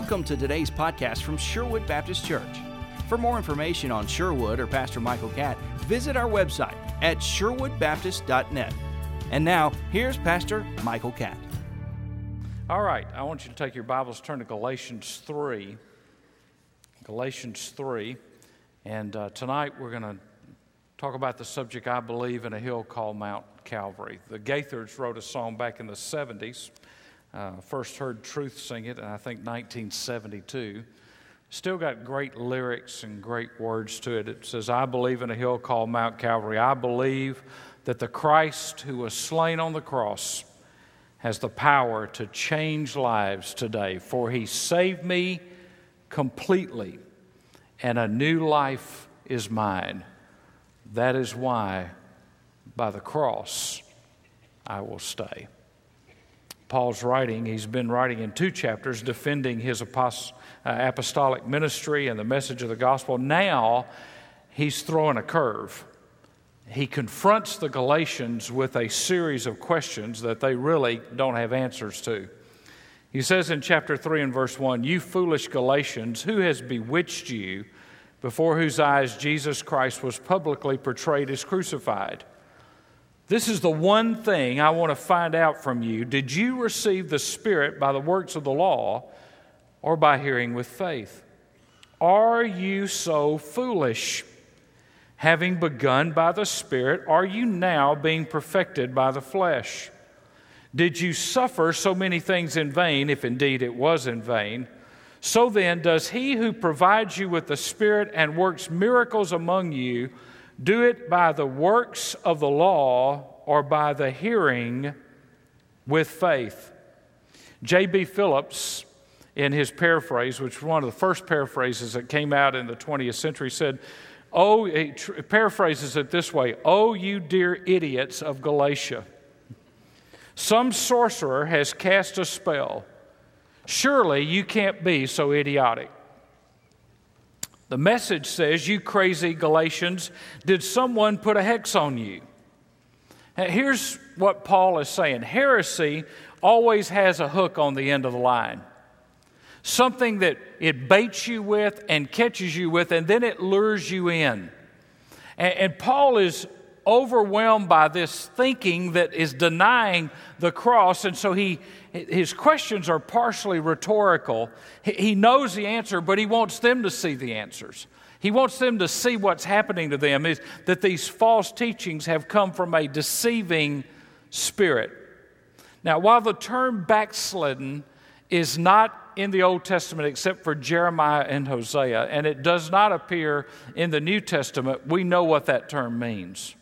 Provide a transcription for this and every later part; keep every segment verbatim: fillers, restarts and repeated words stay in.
Welcome to today's podcast from Sherwood Baptist Church. For more information on Sherwood or Pastor Michael Catt, visit our website at Sherwood Baptist dot net. And now, here's Pastor Michael Catt. All right, I want you to take your Bibles, turn to Galatians three. Galatians three. And uh, tonight we're going to talk about the subject, I believe, in a hill called Mount Calvary. The Gaithers wrote a song back in the seventies. Uh, first heard Truth sing it in, I think, nineteen seventy-two. Still got great lyrics and great words to it. It says, I believe in a hill called Mount Calvary. I believe that the Christ who was slain on the cross has the power to change lives today, for he saved me completely, and a new life is mine. That is why, by the cross, I will stay. Paul's writing, he's been writing in two chapters, defending his apost- uh, apostolic ministry and the message of the gospel. Now, he's throwing a curve. He confronts the Galatians with a series of questions that they really don't have answers to. He says in chapter three and verse one, you foolish Galatians, who has bewitched you, before whose eyes Jesus Christ was publicly portrayed as crucified? This is the one thing I want to find out from you. Did you receive the Spirit by the works of the law or by hearing with faith? Are you so foolish? Having begun by the Spirit, are you now being perfected by the flesh? Did you suffer so many things in vain, if indeed it was in vain? So then, does he who provides you with the Spirit and works miracles among you do it by the works of the law or by the hearing with faith? J B. Phillips, in his paraphrase, which was one of the first paraphrases that came out in the twentieth century, said, oh, he tr- paraphrases it this way, oh, you dear idiots of Galatia, some sorcerer has cast a spell. Surely you can't be so idiotic. The message says, you crazy Galatians, did someone put a hex on you? Here's what Paul is saying. Heresy always has a hook on the end of the line. Something that it baits you with and catches you with, and then it lures you in. And, and Paul is overwhelmed by this thinking that is denying the cross, and so he his questions are partially rhetorical. He knows the answer, but he wants them to see the answers. He wants them to see what's happening to them, is that these false teachings have come from a deceiving spirit. Now, while the term backslidden is not in the Old Testament except for Jeremiah and Hosea, and it does not appear in the New Testament, we know what that term means.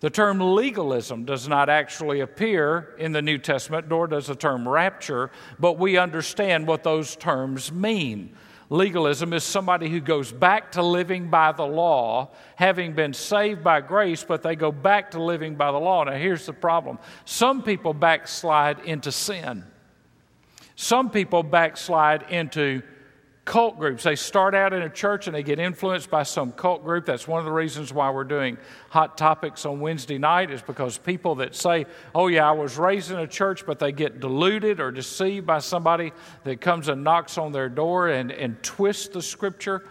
The term legalism does not actually appear in the New Testament, nor does the term rapture, but we understand what those terms mean. Legalism is somebody who goes back to living by the law, having been saved by grace, but they go back to living by the law. Now, here's the problem. Some people backslide into sin. Some people backslide into cult groups. They start out in a church and they get influenced by some cult group. That's one of the reasons why we're doing Hot Topics on Wednesday night, is because people that say, oh yeah, I was raised in a church, but they get deluded or deceived by somebody that comes and knocks on their door and, and twists the scripture.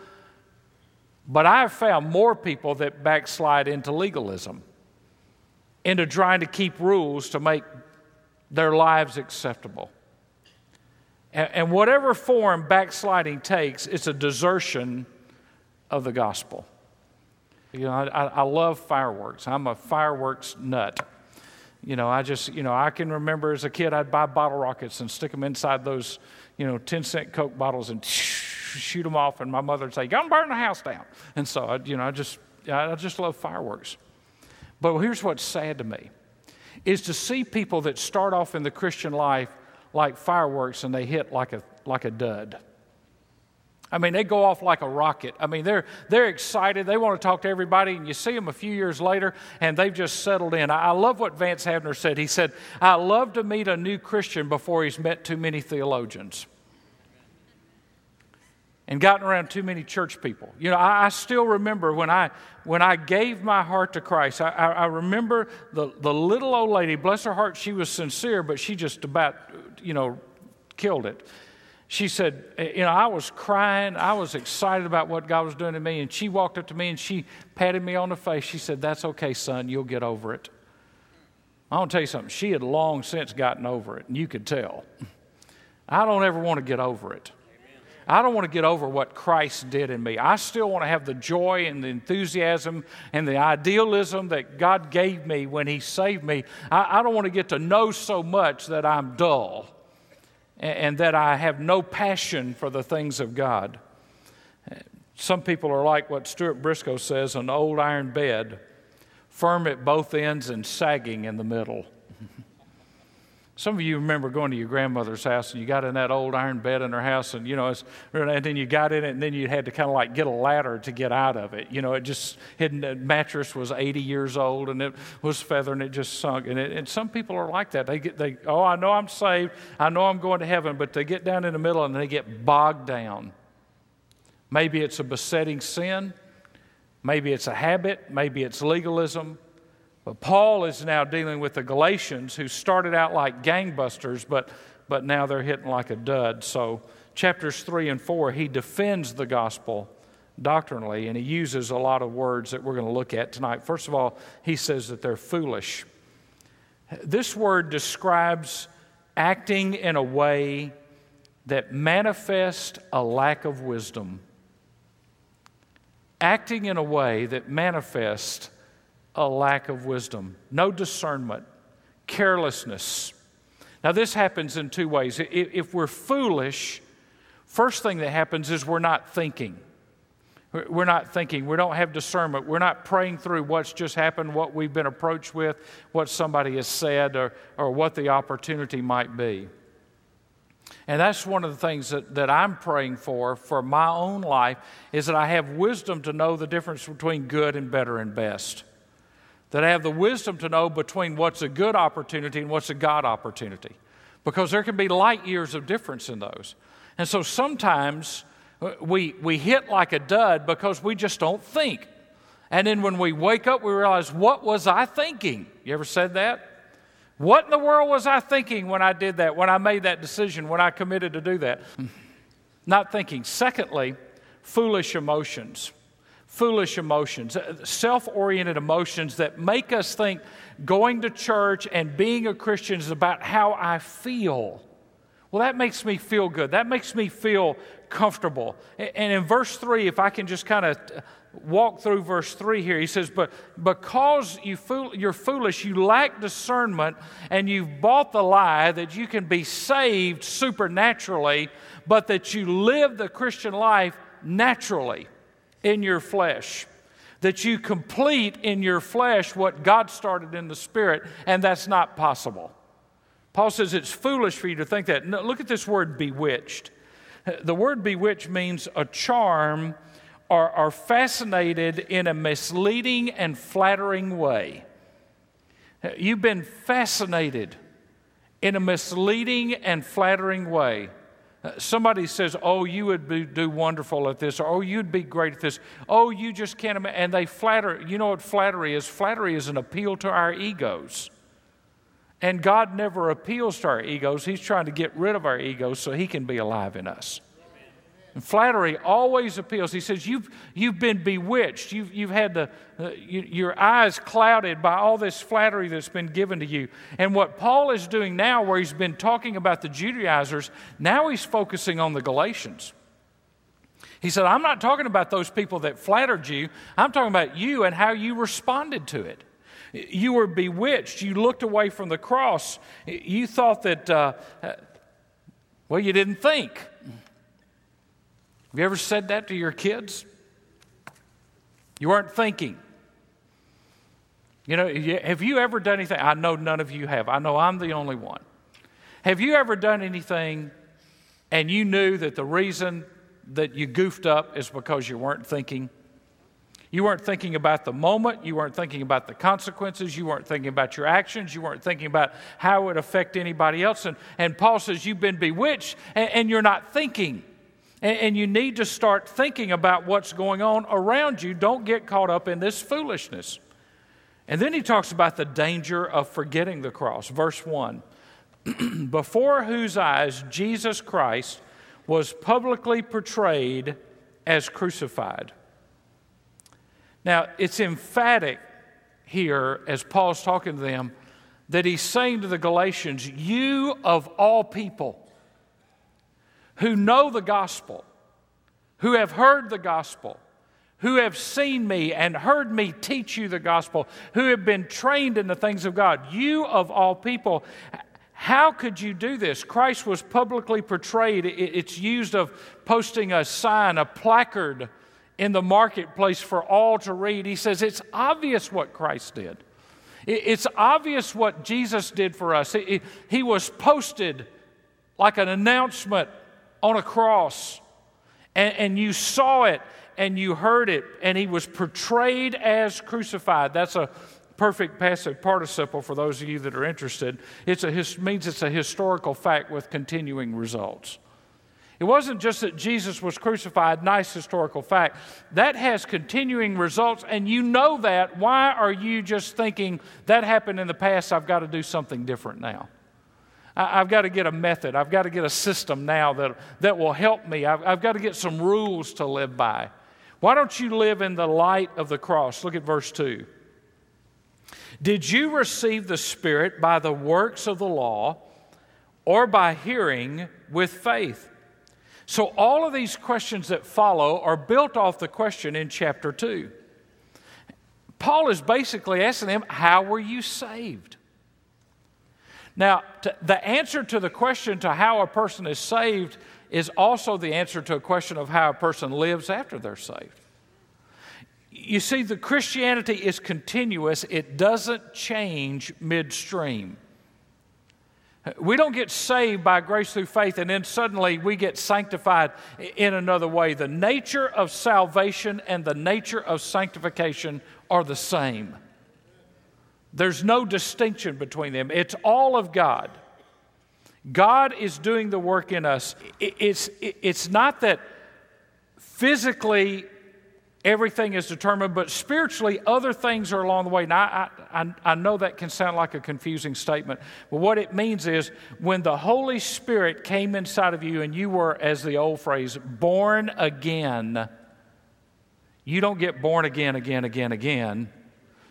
But I've found more people that backslide into legalism, into trying to keep rules to make their lives acceptable. And whatever form backsliding takes, it's a desertion of the gospel. You know, I, I love fireworks. I'm a fireworks nut. You know, I just, you know, I can remember as a kid, I'd buy bottle rockets and stick them inside those, you know, ten-cent Coke bottles and shoot them off. And my mother would say, "Don't burn the house down." And so, I, you know, I just, I just love fireworks. But here's what's sad to me, is to see people that start off in the Christian life like fireworks, and they hit like a like a dud. I mean, they go off like a rocket. I mean, they're they're excited. They want to talk to everybody, and you see them a few years later, and they've just settled in. I love what Vance Havner said. He said, I love to meet a new Christian before he's met too many theologians and gotten around too many church people. You know, I, I still remember when I when I gave my heart to Christ, I, I, I remember the, the little old lady, bless her heart, she was sincere, but she just about, you know, killed it. She said, you know, I was crying. I was excited about what God was doing to me. And she walked up to me and she patted me on the face. She said, that's okay, son. You'll get over it. I want to tell you something. She had long since gotten over it, and you could tell. I don't ever want to get over it. Amen. I don't want to get over what Christ did in me. I still want to have the joy and the enthusiasm and the idealism that God gave me when He saved me. I, I don't want to get to know so much that I'm dull and, and that I have no passion for the things of God. Some people are like what Stuart Briscoe says, an old iron bed, firm at both ends and sagging in the middle. Some of you remember going to your grandmother's house and you got in that old iron bed in her house, and you know, it's, and then you got in it, and then you had to kind of like get a ladder to get out of it. You know, it just hidden. The mattress was eighty years old and it was feather and it just sunk. And, it, and some people are like that. They get they oh I know I'm saved, I know I'm going to heaven, but they get down in the middle and they get bogged down. Maybe it's a besetting sin. Maybe it's a habit, maybe it's legalism. But Paul is now dealing with the Galatians who started out like gangbusters, but, but now they're hitting like a dud. So chapters three and four, he defends the gospel doctrinally, and he uses a lot of words that we're going to look at tonight. First of all, he says that they're foolish. This word describes acting in a way that manifests a lack of wisdom. Acting in a way that manifests a lack of wisdom, no discernment, carelessness. Now, this happens in two ways. If we're foolish, first thing that happens is we're not thinking. We're not thinking. We don't have discernment. We're not praying through what's just happened, what we've been approached with, what somebody has said, or, or what the opportunity might be. And that's one of the things that, that I'm praying for, for my own life, is that I have wisdom to know the difference between good and better and best. That I have the wisdom to know between what's a good opportunity and what's a God opportunity. Because there can be light years of difference in those. And so sometimes we, we hit like a dud because we just don't think. And then when we wake up, we realize, what was I thinking? You ever said that? What in the world was I thinking when I did that, when I made that decision, when I committed to do that? Not thinking. Secondly, foolish emotions. Foolish emotions, self-oriented emotions that make us think going to church and being a Christian is about how I feel. Well, that makes me feel good. That makes me feel comfortable. And in verse three, if I can just kind of walk through verse three here, he says, but because you fool, you're foolish, you lack discernment, and you've bought the lie that you can be saved supernaturally, but that you live the Christian life naturally in your flesh, that you complete in your flesh what God started in the Spirit, and that's not possible. Paul says it's foolish for you to think that. Look at this word bewitched. The word bewitched means a charm or are fascinated in a misleading and flattering way. You've been fascinated in a misleading and flattering way. Somebody says, oh, you would be, do wonderful at this, or oh, you'd be great at this. Oh, you just can't imagine. And they flatter. You know what flattery is? Flattery is an appeal to our egos. And God never appeals to our egos. He's trying to get rid of our egos so He can be alive in us. And flattery always appeals. He says, you've, you've been bewitched. You've, you've had the, uh, you, your eyes clouded by all this flattery that's been given to you. And what Paul is doing now, where he's been talking about the Judaizers, now he's focusing on the Galatians. He said, I'm not talking about those people that flattered you. I'm talking about you and how you responded to it. You were bewitched. You looked away from the cross. You thought that, uh, well, you didn't think. Have you ever said that to your kids? You weren't thinking. You know, have you ever done anything? I know none of you have. I know I'm the only one. Have you ever done anything and you knew that the reason that you goofed up is because you weren't thinking? You weren't thinking about the moment. You weren't thinking about the consequences. You weren't thinking about your actions. You weren't thinking about how it would affect anybody else. And, and Paul says you've been bewitched and, and you're not thinking. And you need to start thinking about what's going on around you. Don't get caught up in this foolishness. And then he talks about the danger of forgetting the cross. Verse one, before whose eyes Jesus Christ was publicly portrayed as crucified. Now, it's emphatic here, as Paul's talking to them, that he's saying to the Galatians, you of all people who know the gospel, who have heard the gospel, who have seen me and heard me teach you the gospel, who have been trained in the things of God, you of all people, how could you do this? Christ was publicly portrayed. It's used of posting a sign, a placard in the marketplace for all to read. He says it's obvious what Christ did. It's obvious what Jesus did for us. He was posted like an announcement on a cross, and you saw it, and you heard it, and he was portrayed as crucified. That's a perfect passive participle for those of you that are interested. It means it's a historical fact with continuing results. It wasn't just that Jesus was crucified, nice historical fact. That has continuing results, and you know that. Why are you just thinking, that happened in the past, I've got to do something different now? I've got to get a method. I've got to get a system now that, that will help me. I've, I've got to get some rules to live by. Why don't you live in the light of the cross? Look at verse two. Did you receive the Spirit by the works of the law or by hearing with faith? So all of these questions that follow are built off the question in chapter two. Paul is basically asking them, how were you saved? Now, to, the answer to the question to how a person is saved is also the answer to a question of how a person lives after they're saved. You see, the Christianity is continuous. It doesn't change midstream. We don't get saved by grace through faith and then suddenly we get sanctified in another way. The nature of salvation and the nature of sanctification are the same. There's no distinction between them. It's all of God. God is doing the work in us. It's, it's not that physically everything is determined, but spiritually other things are along the way. Now, I, I, I know that can sound like a confusing statement, but what it means is when the Holy Spirit came inside of you and you were, as the old phrase, born again, you don't get born again, again, again, again.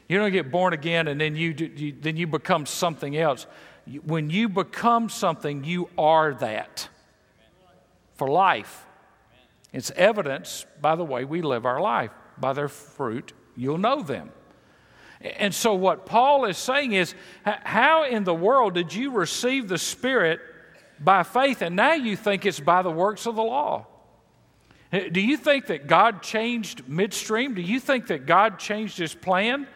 You don't get born again and then you, you then you become something else. When you become something, you are that for life. It's evidenced by the way we live our life. By their fruit, you'll know them. And so what Paul is saying is, how in the world did you receive the Spirit by faith and now you think it's by the works of the law? Do you think that God changed midstream? Do you think that God changed his plan?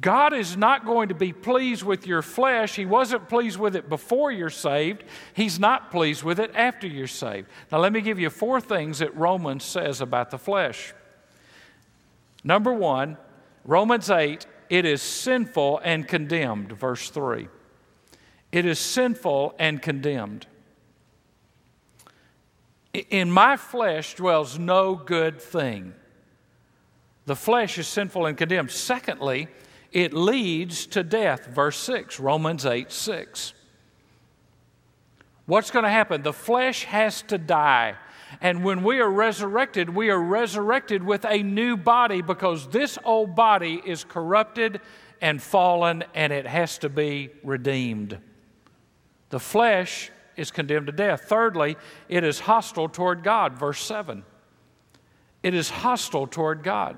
God is not going to be pleased with your flesh. He wasn't pleased with it before you're saved. He's not pleased with it after you're saved. Now, let me give you four things that Romans says about the flesh. Number one, Romans eight, it is sinful and condemned, verse three. It is sinful and condemned. In my flesh dwells no good thing. The flesh is sinful and condemned. Secondly, it leads to death. Verse six, Romans eight, six. What's going to happen? The flesh has to die. And when we are resurrected, we are resurrected with a new body because this old body is corrupted and fallen and it has to be redeemed. The flesh is condemned to death. Thirdly, it is hostile toward God. Verse seven. It is hostile toward God.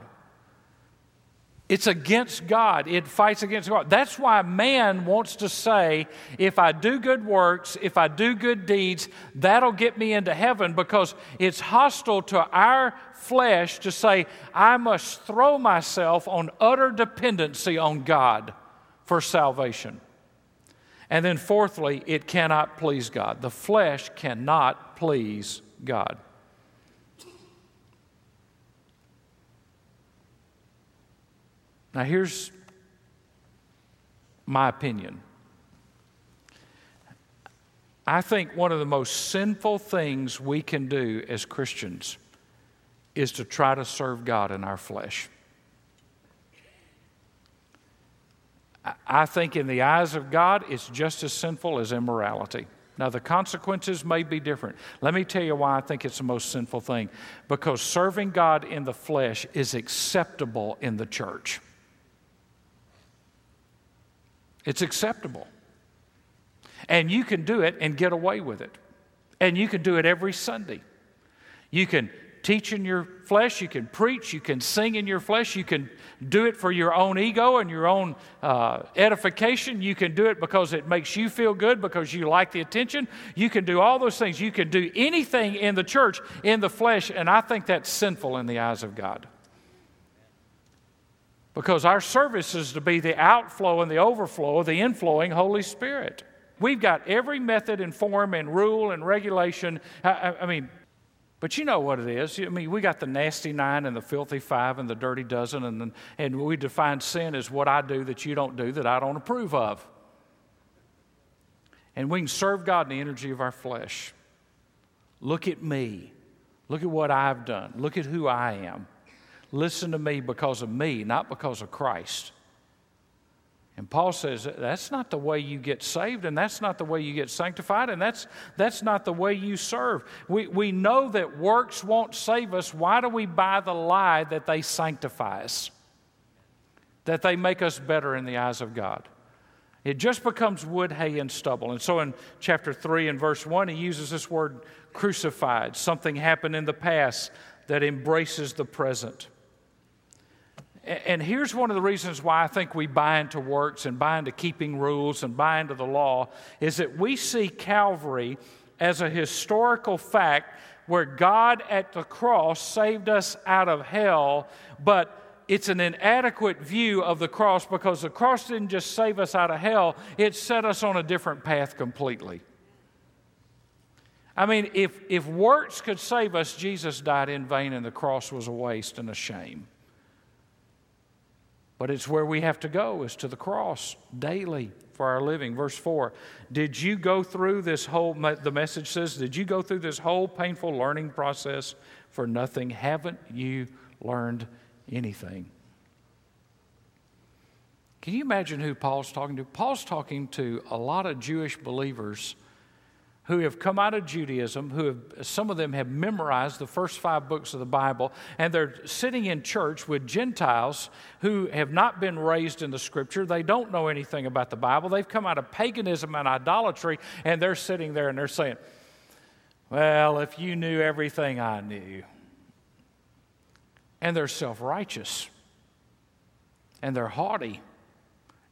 It's against God. It fights against God. That's why man wants to say, if I do good works, if I do good deeds, that'll get me into heaven, because it's hostile to our flesh to say, I must throw myself on utter dependency on God for salvation. And then fourthly, it cannot please God. The flesh cannot please God. Now, here's my opinion. I think one of the most sinful things we can do as Christians is to try to serve God in our flesh. I think in the eyes of God, it's just as sinful as immorality. Now, the consequences may be different. Let me tell you why I think it's the most sinful thing. Because serving God in the flesh is acceptable in the church. It's acceptable. And you can do it and get away with it. And you can do it every Sunday. You can teach in your flesh, you can preach, you can sing in your flesh, you can do it for your own ego and your own uh, edification, you can do it because it makes you feel good, because you like the attention, you can do all those things, you can do anything in the church, in the flesh, and I think that's sinful in the eyes of God. Because our service is to be the outflow and the overflow of the inflowing Holy Spirit. We've got every method and form and rule and regulation, I, I mean, but you know what it is. I mean, we got the nasty nine and the filthy five and the dirty dozen, and and we define sin as what I do that you don't do that I don't approve of. And we can serve God in the energy of our flesh. Look at me. Look at what I've done. Look at who I am. Listen to me because of me, not because of Christ. And Paul says, that's not the way you get saved, and that's not the way you get sanctified, and that's that's not the way you serve. We we know that works won't save us. Why do we buy the lie that they sanctify us? That they make us better in the eyes of God? It just becomes wood, hay, and stubble. And so in chapter three and verse one, he uses this word crucified. Something happened in the past that embraces the present. And here's one of the reasons why I think we buy into works and buy into keeping rules and buy into the law is that we see Calvary as a historical fact where God at the cross saved us out of hell, but it's an inadequate view of the cross because the cross didn't just save us out of hell, it set us on a different path completely. I mean, if, if works could save us, Jesus died in vain and the cross was a waste and a shame. But it's where we have to go, is to the cross daily for our living. Verse four, did you go through this whole, the message says, did you go through this whole painful learning process for nothing? Haven't you learned anything? Can you imagine who Paul's talking to? Paul's talking to a lot of Jewish believers who have come out of Judaism, who have, some of them have memorized the first five books of the Bible, and they're sitting in church with Gentiles who have not been raised in the Scripture. They don't know anything about the Bible. They've come out of paganism and idolatry, and they're sitting there and they're saying, well, if you knew everything I knew. And they're self-righteous, and they're haughty,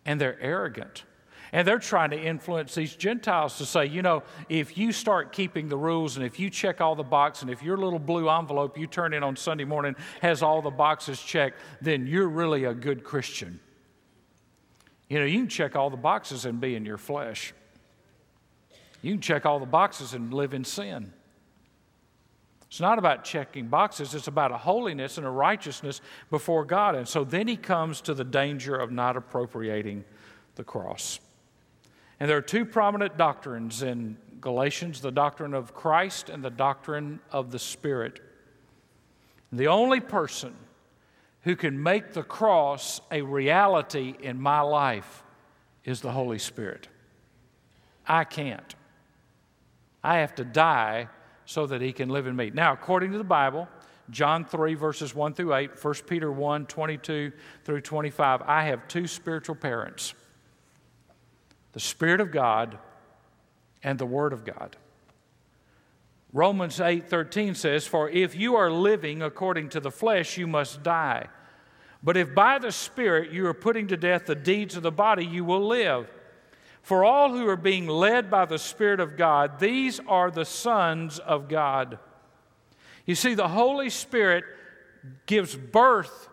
and they're arrogant. And they're trying to influence these Gentiles to say, you know, if you start keeping the rules and if you check all the boxes and if your little blue envelope you turn in on Sunday morning has all the boxes checked, then you're really a good Christian. You know, you can check all the boxes and be in your flesh. You can check all the boxes and live in sin. It's not about checking boxes. It's about a holiness and a righteousness before God. And so then he comes to the danger of not appropriating the cross. And there are two prominent doctrines in Galatians, the doctrine of Christ and the doctrine of the Spirit. The only person who can make the cross a reality in my life is the Holy Spirit. I can't. I have to die so that He can live in me. Now, according to the Bible, John three, verses one through eight, First Peter one, twenty-two through twenty-five, I have two spiritual parents. The Spirit of God and the Word of God. Romans eight thirteen says, for if you are living according to the flesh, you must die. But if by the Spirit you are putting to death the deeds of the body, you will live. For all who are being led by the Spirit of God, these are the sons of God. You see, the Holy Spirit gives birth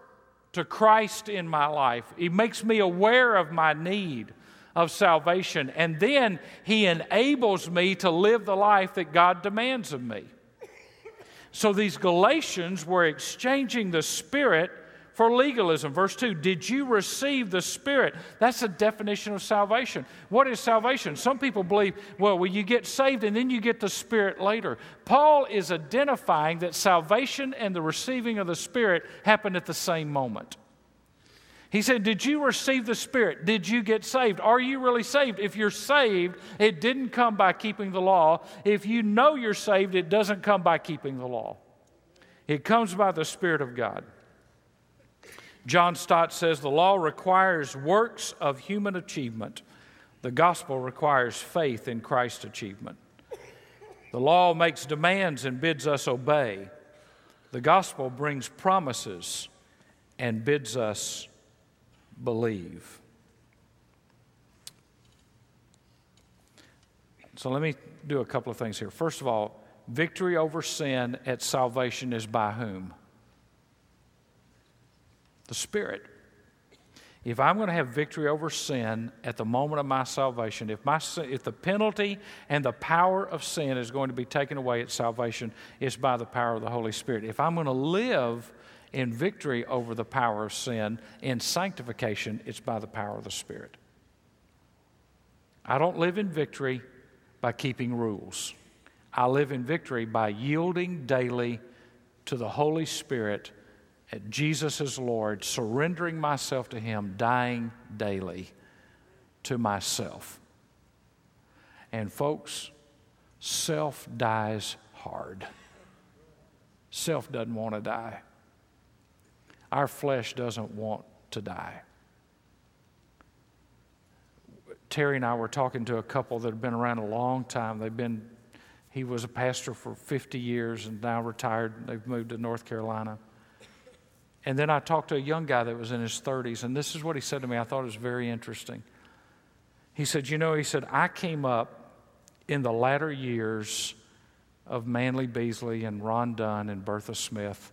to Christ in my life. He makes me aware of my need of salvation, and then He enables me to live the life that God demands of me. So these Galatians were exchanging the Spirit for legalism. Verse two, did you receive the Spirit? That's the definition of salvation. What is salvation? Some people believe, well, well, you get saved and then you get the Spirit later. Paul is identifying that salvation and the receiving of the Spirit happened at the same moment. He said, did you receive the Spirit? Did you get saved? Are you really saved? If you're saved, it didn't come by keeping the law. If you know you're saved, it doesn't come by keeping the law. It comes by the Spirit of God. John Stott says, the law requires works of human achievement. The gospel requires faith in Christ's achievement. The law makes demands and bids us obey. The gospel brings promises and bids us believe. So let me do a couple of things here. First of all, victory over sin at salvation is by whom? The Spirit. If I'm going to have victory over sin at the moment of my salvation, if my if the penalty and the power of sin is going to be taken away at salvation, it's by the power of the Holy Spirit. If I'm going to live in victory over the power of sin in sanctification, it's by the power of the Spirit. I don't live in victory by keeping rules. I live in victory by yielding daily to the Holy Spirit. Jesus is Lord, surrendering myself to Him, dying daily to myself. And folks, self dies hard. Self doesn't want to die. Our flesh doesn't want to die. Terry and I were talking to a couple that had been around a long time. They've been, he was a pastor for fifty years and now retired. They've moved to North Carolina. And then I talked to a young guy that was in his thirties, and this is what he said to me. I thought it was very interesting. He said, you know, he said, I came up in the latter years of Manley Beasley and Ron Dunn and Bertha Smith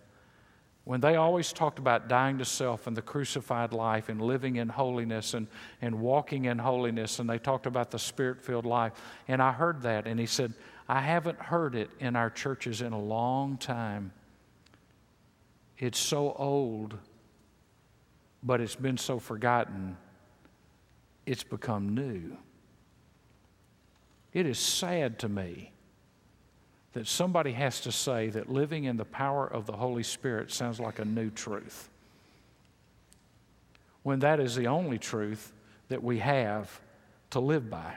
when they always talked about dying to self and the crucified life and living in holiness and, and walking in holiness, and they talked about the Spirit-filled life. And I heard that, and he said, I haven't heard it in our churches in a long time. It's so old, but it's been so forgotten, it's become new. It is sad to me that somebody has to say that living in the power of the Holy Spirit sounds like a new truth, when that is the only truth that we have to live by.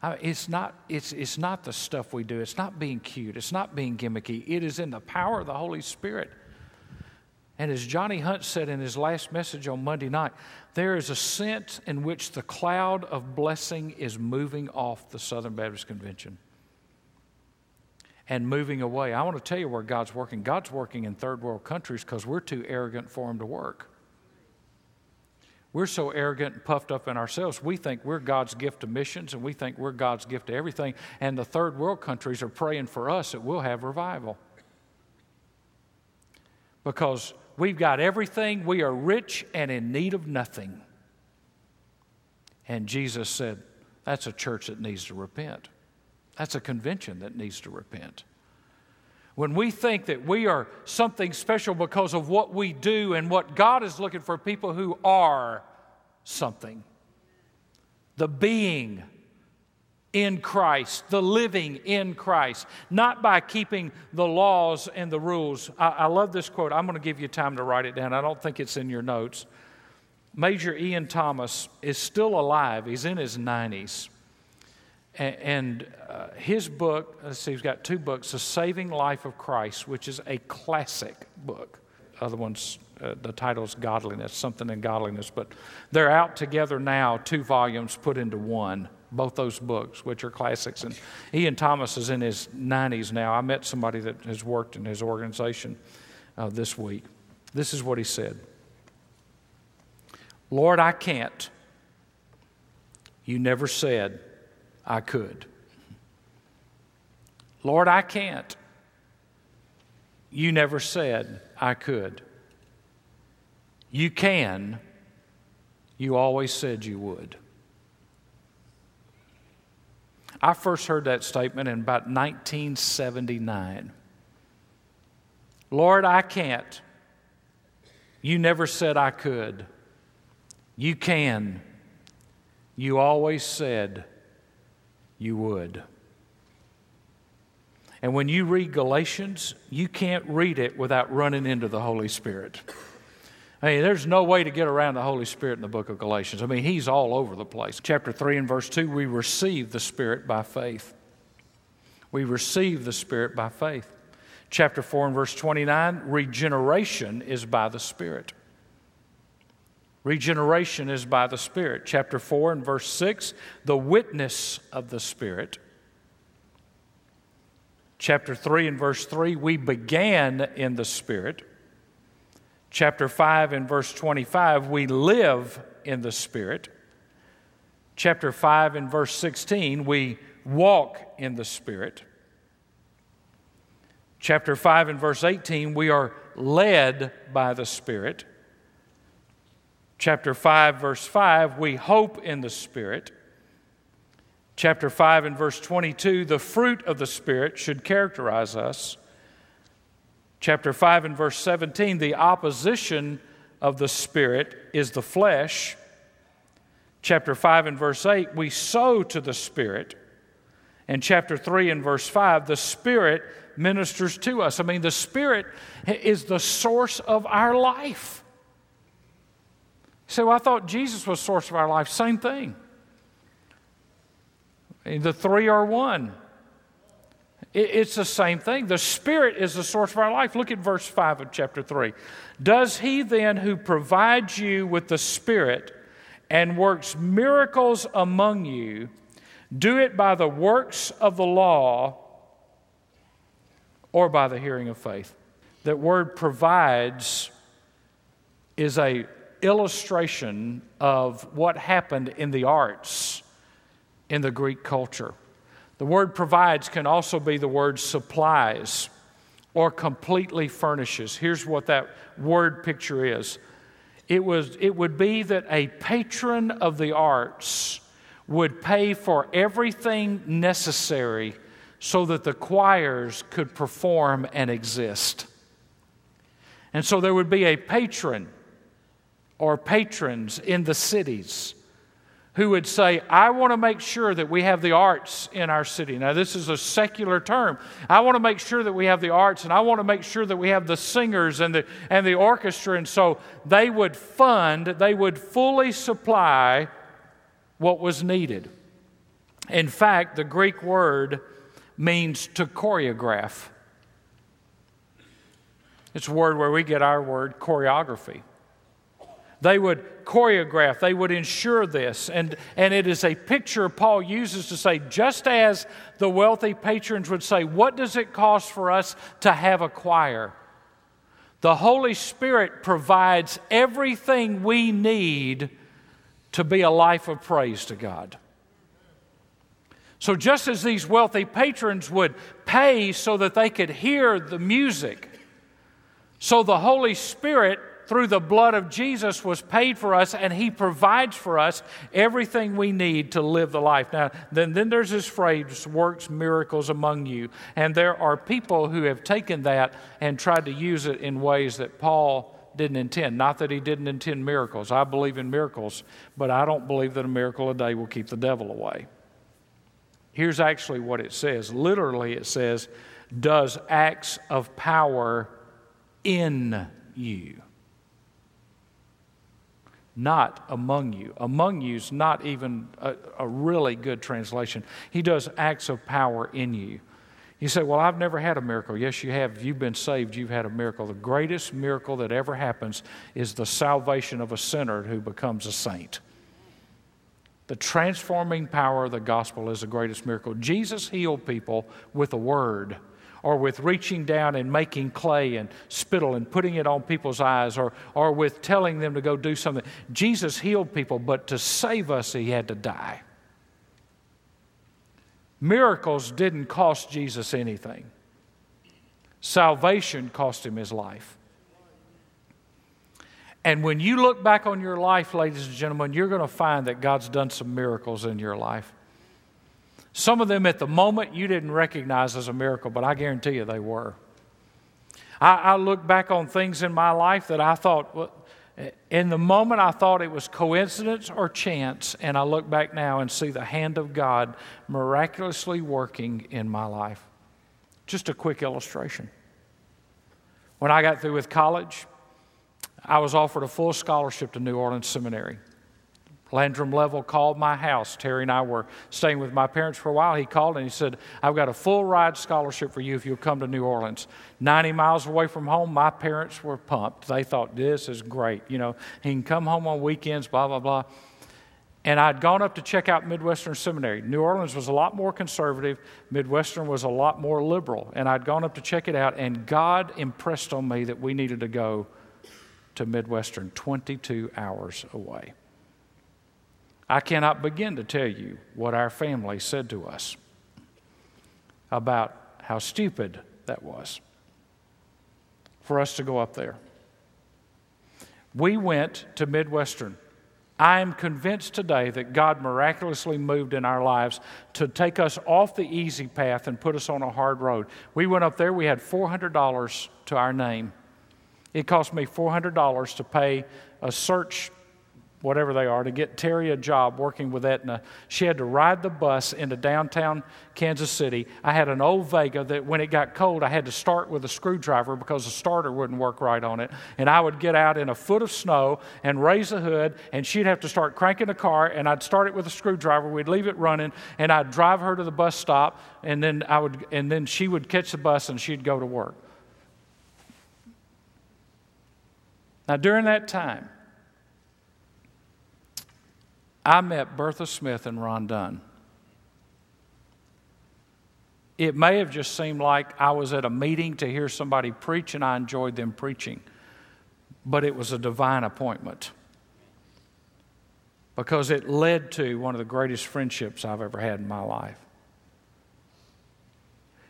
I mean, it's not it's it's not the stuff we do. It's not being cute. It's not being gimmicky. It is in the power of the Holy Spirit. And as Johnny Hunt said in his last message on Monday night, there is a sense in which the cloud of blessing is moving off the Southern Baptist Convention and moving away. I want to tell you where God's working. God's working in third world countries because we're too arrogant for Him to work. We're so arrogant and puffed up in ourselves, we think we're God's gift to missions, and we think we're God's gift to everything, and the third world countries are praying for us that we'll have revival. Because we've got everything, we are rich and in need of nothing. And Jesus said, that's a church that needs to repent. That's a convention that needs to repent. When we think that we are something special because of what we do and what God is looking for, people who are something. The being in Christ, the living in Christ, not by keeping the laws and the rules. I, I love this quote. I'm going to give you time to write it down. I don't think it's in your notes. Major Ian Thomas is still alive. He's in his nineties. And uh, his book, let's see, he's got two books, The Saving Life of Christ, which is a classic book. Other ones, uh, the title's Godliness, something in Godliness, but they're out together now, two volumes put into one, both those books, which are classics. And Ian Thomas is in his nineties now. I met somebody that has worked in his organization uh, this week. This is what he said. Lord, I can't. You never said I could. Lord, I can't. You never said I could. You can. You always said you would. I first heard that statement in about nineteen seventy-nine. Lord, I can't. You never said I could. You can. You always said you would. And when you read Galatians, you can't read it without running into the Holy Spirit. I mean, there's no way to get around the Holy Spirit in the book of Galatians. I mean, he's all over the place. Chapter three and verse two, we receive the Spirit by faith. We receive the Spirit by faith. Chapter four and verse twenty-nine, regeneration is by the Spirit. Regeneration is by the Spirit. Chapter four and verse six, the witness of the Spirit. Chapter three and verse three, we began in the Spirit. Chapter five and verse twenty-five, we live in the Spirit. Chapter five and verse sixteen, we walk in the Spirit. Chapter five and verse eighteen, we are led by the Spirit. Chapter five, verse five, we hope in the Spirit. Chapter five and verse twenty-two, the fruit of the Spirit should characterize us. Chapter five and verse seventeen, the opposition of the Spirit is the flesh. Chapter five and verse eight, we sow to the Spirit. And chapter three and verse five, the Spirit ministers to us. I mean, the Spirit is the source of our life. So, well, I thought Jesus was the source of our life. Same thing. The three are one. It's the same thing. The Spirit is the source of our life. Look at verse five of chapter three. Does he then who provides you with the Spirit and works miracles among you do it by the works of the law or by the hearing of faith? That word provides is an illustration of what happened in the arts in the Greek culture. The word provides can also be the word supplies or completely furnishes. Here's what that word picture is. It was, it would be that a patron of the arts would pay for everything necessary so that the choirs could perform and exist. And so there would be a patron or patrons in the cities who would say, I want to make sure that we have the arts in our city. Now, this is a secular term. I want to make sure that we have the arts, and I want to make sure that we have the singers and the and the orchestra. And so they would fund, they would fully supply what was needed. In fact, the Greek word means to choreograph. It's a word where we get our word choreography. They would choreograph, they would ensure this. And, and it is a picture Paul uses to say, just as the wealthy patrons would say, what does it cost for us to have a choir? The Holy Spirit provides everything we need to be a life of praise to God. So just as these wealthy patrons would pay so that they could hear the music, so the Holy Spirit through the blood of Jesus was paid for us, and he provides for us everything we need to live the life. Now, then, then there's this phrase, works miracles among you. And there are people who have taken that and tried to use it in ways that Paul didn't intend. Not that he didn't intend miracles. I believe in miracles, but I don't believe that a miracle a day will keep the devil away. Here's actually what it says. Literally, it says, does acts of power in you. Not among you. Among you is not even a, a really good translation. He does acts of power in you. You say, well, I've never had a miracle. Yes, you have. You've been saved. You've had a miracle. The greatest miracle that ever happens is the salvation of a sinner who becomes a saint. The transforming power of the gospel is the greatest miracle. Jesus healed people with a word, or with reaching down and making clay and spittle and putting it on people's eyes, or, or with telling them to go do something. Jesus healed people, but to save us, he had to die. Miracles didn't cost Jesus anything. Salvation cost him his life. And when you look back on your life, ladies and gentlemen, you're going to find that God's done some miracles in your life. Some of them at the moment you didn't recognize as a miracle, but I guarantee you they were. I, I look back on things in my life that I thought, well, in the moment I thought it was coincidence or chance, and I look back now and see the hand of God miraculously working in my life. Just a quick illustration. When I got through with college, I was offered a full scholarship to New Orleans Seminary. Landrum Level called my house. Terry and I were staying with my parents for a while. He called and he said, I've got a full ride scholarship for you if you'll come to New Orleans. ninety miles away from home, my parents were pumped. They thought, this is great. You know, he can come home on weekends, blah, blah, blah. And I'd gone up to check out Midwestern Seminary. New Orleans was a lot more conservative. Midwestern was a lot more liberal. And I'd gone up to check it out, and God impressed on me that we needed to go to Midwestern, twenty-two hours away. I cannot begin to tell you what our family said to us about how stupid that was for us to go up there. We went to Midwestern. I am convinced today that God miraculously moved in our lives to take us off the easy path and put us on a hard road. We went up there. We had four hundred dollars to our name. It cost me four hundred dollars to pay a search whatever they are, to get Terry a job working with Aetna. She had to ride the bus into downtown Kansas City. I had an old Vega that when it got cold, I had to start with a screwdriver because the starter wouldn't work right on it. And I would get out in a foot of snow and raise the hood, and she'd have to start cranking the car, and I'd start it with a screwdriver. We'd leave it running, and I'd drive her to the bus stop, and then I would, and then she would catch the bus, and she'd go to work. Now, during that time, I met Bertha Smith and Ron Dunn. It may have just seemed like I was at a meeting to hear somebody preach, and I enjoyed them preaching. But it was a divine appointment because it led to one of the greatest friendships I've ever had in my life.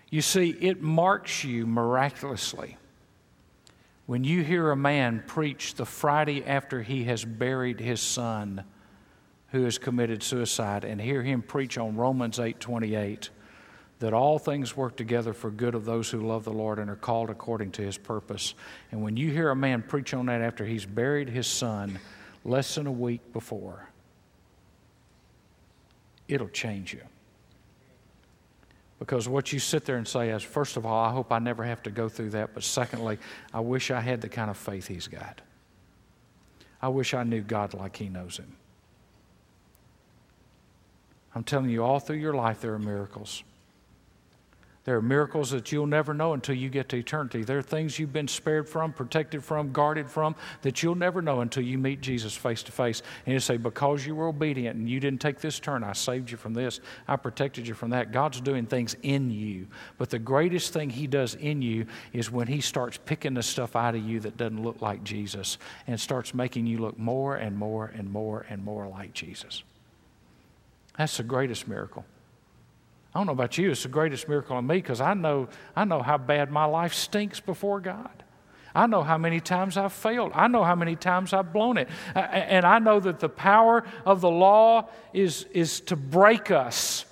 You see, it marks you miraculously when you hear a man preach the Friday after he has buried his son who has committed suicide, and hear him preach on Romans eight twenty-eight that all things work together for good of those who love the Lord and are called according to his purpose. And when you hear a man preach on that after he's buried his son less than a week before, it'll change you. Because what you sit there and say is, first of all, I hope I never have to go through that, but secondly, I wish I had the kind of faith he's got. I wish I knew God like he knows him. I'm telling you, all through your life there are miracles. There are miracles that you'll never know until you get to eternity. There are things you've been spared from, protected from, guarded from that you'll never know until you meet Jesus face to face. And you say, because you were obedient and you didn't take this turn, I saved you from this, I protected you from that. God's doing things in you. But the greatest thing he does in you is when he starts picking the stuff out of you that doesn't look like Jesus and starts making you look more and more and more and more like Jesus. That's the greatest miracle. I don't know about you, it's the greatest miracle on me because I know, I know how bad my life stinks before God. I know how many times I've failed. I know how many times I've blown it. And I know that the power of the law is, is to break us,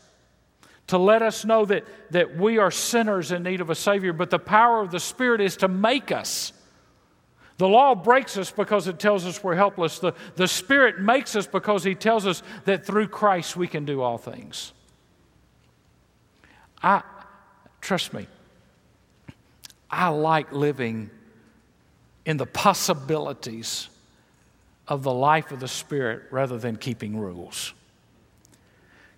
to let us know that, that we are sinners in need of a Savior, but the power of the Spirit is to make us. The law breaks us because it tells us we're helpless. The, the Spirit makes us because he tells us that through Christ we can do all things. I, trust me, I like living in the possibilities of the life of the Spirit rather than keeping rules.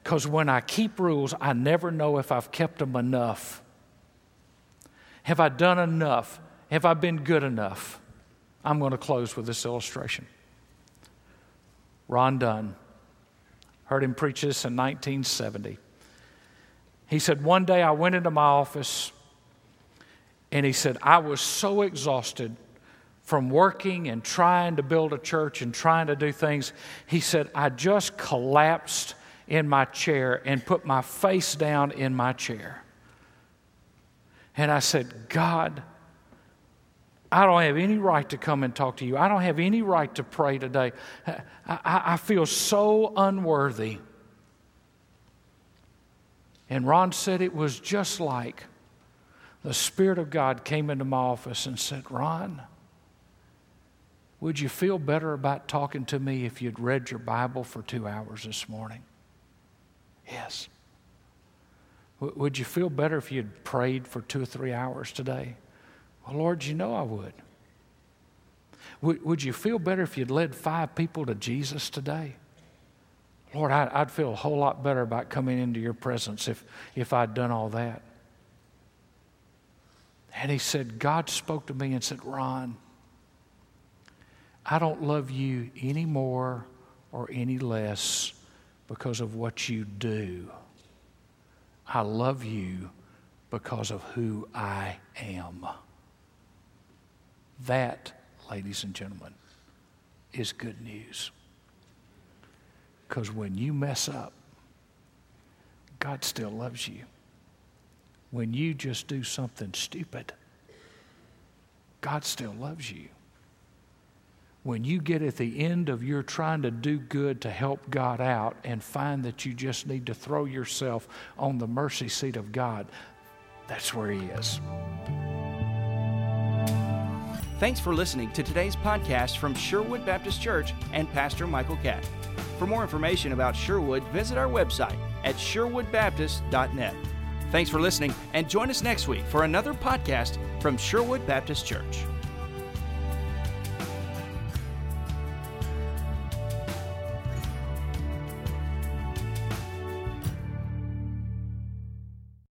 Because when I keep rules, I never know if I've kept them enough. Have I done enough? Have I been good enough? I'm going to close with this illustration. Ron Dunn, heard him preach this in nineteen seventy. He said, one day I went into my office and he said, I was so exhausted from working and trying to build a church and trying to do things. He said, I just collapsed in my chair and put my face down in my chair. And I said, God, I don't have any right to come and talk to you. I don't have any right to pray today. I, I, I feel so unworthy. And Ron said it was just like the Spirit of God came into my office and said, Ron, would you feel better about talking to me if you'd read your Bible for two hours this morning? Yes. W- would you feel better if you'd prayed for two or three hours today? Lord, you know I would. Would, would you feel better if you'd led five people to Jesus today? Lord, I, I'd feel a whole lot better about coming into your presence if, if I'd done all that. And he said, God spoke to me and said, Ron, I don't love you any more or any less because of what you do. I love you because of who I am. That, ladies and gentlemen, is good news. Because when you mess up, God still loves you. When you just do something stupid, God still loves you. When you get at the end of your trying to do good to help God out and find that you just need to throw yourself on the mercy seat of God, that's where He is. Thanks for listening to today's podcast from Sherwood Baptist Church and Pastor Michael Catt. For more information about Sherwood, visit our website at Sherwood Baptist dot net. Thanks for listening, and join us next week for another podcast from Sherwood Baptist Church.